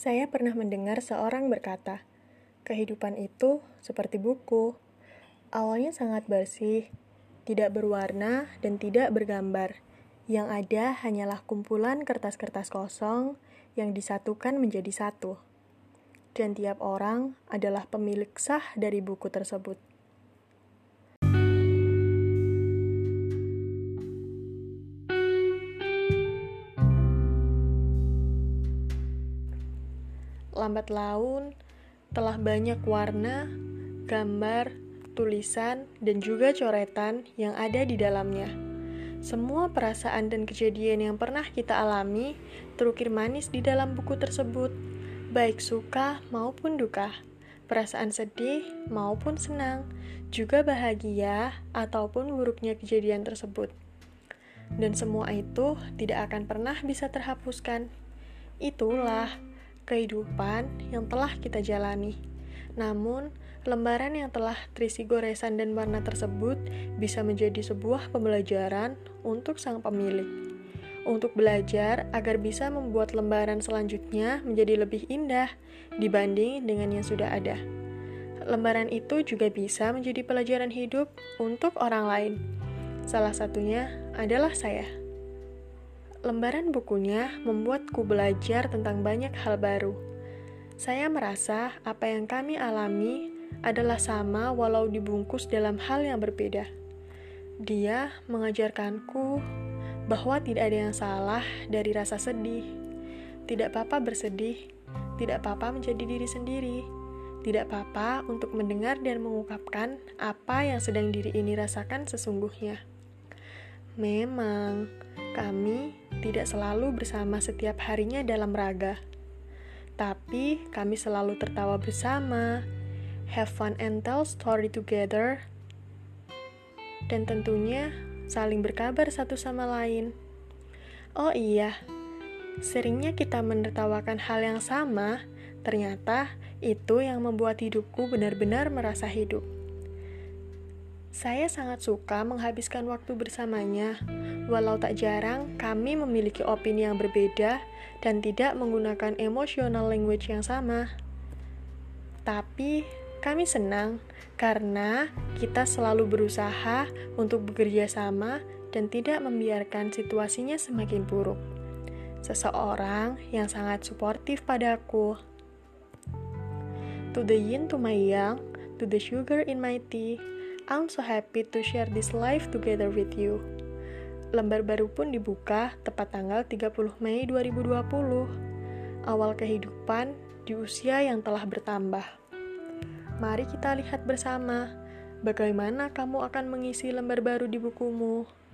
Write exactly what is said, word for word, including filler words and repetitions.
Saya pernah mendengar seorang berkata, kehidupan itu seperti buku. Awalnya sangat bersih, tidak berwarna dan tidak bergambar. Yang ada hanyalah kumpulan kertas-kertas kosong yang disatukan menjadi satu. Dan tiap orang adalah pemilik sah dari buku tersebut. Lambat laun, telah banyak warna, gambar, tulisan, dan juga coretan yang ada di dalamnya. Semua perasaan dan kejadian yang pernah kita alami terukir manis di dalam buku tersebut, baik suka maupun duka, perasaan sedih maupun senang, juga bahagia ataupun buruknya kejadian tersebut. Dan semua itu tidak akan pernah bisa terhapuskan. Itulah kehidupan yang telah kita jalani. Namun, lembaran yang telah terisi goresan dan warna tersebut bisa menjadi sebuah pembelajaran untuk sang pemilik. Untuk belajar agar bisa membuat lembaran selanjutnya menjadi lebih indah dibanding dengan yang sudah ada. Lembaran itu juga bisa menjadi pelajaran hidup untuk orang lain. Salah satunya adalah saya. Lembaran bukunya membuatku belajar tentang banyak hal baru. Saya merasa apa yang kami alami adalah sama walau dibungkus dalam hal yang berbeda. Dia mengajarkanku bahwa tidak ada yang salah dari rasa sedih. Tidak apa-apa bersedih, tidak apa-apa menjadi diri sendiri. Tidak apa-apa untuk mendengar dan mengungkapkan apa yang sedang diri ini rasakan sesungguhnya. Memang, kami tidak selalu bersama setiap harinya dalam raga. Tapi, kami selalu tertawa bersama, have fun and tell story together, dan tentunya saling berkabar satu sama lain. Oh iya, seringnya kita menertawakan hal yang sama, ternyata itu yang membuat hidupku benar-benar merasa hidup. Saya sangat suka menghabiskan waktu bersamanya, walau tak jarang kami memiliki opini yang berbeda dan tidak menggunakan emotional language yang sama. Tapi, kami senang karena kita selalu berusaha untuk bekerja sama dan tidak membiarkan situasinya semakin buruk. Seseorang yang sangat suportif padaku. To the yin to my yang, to the sugar in my tea, I'm so happy to share this life together with you. Lembar baru pun dibuka tepat tanggal tiga puluh Mei dua ribu dua puluh. Awal kehidupan di usia yang telah bertambah. Mari kita lihat bersama bagaimana kamu akan mengisi lembar baru di bukumu.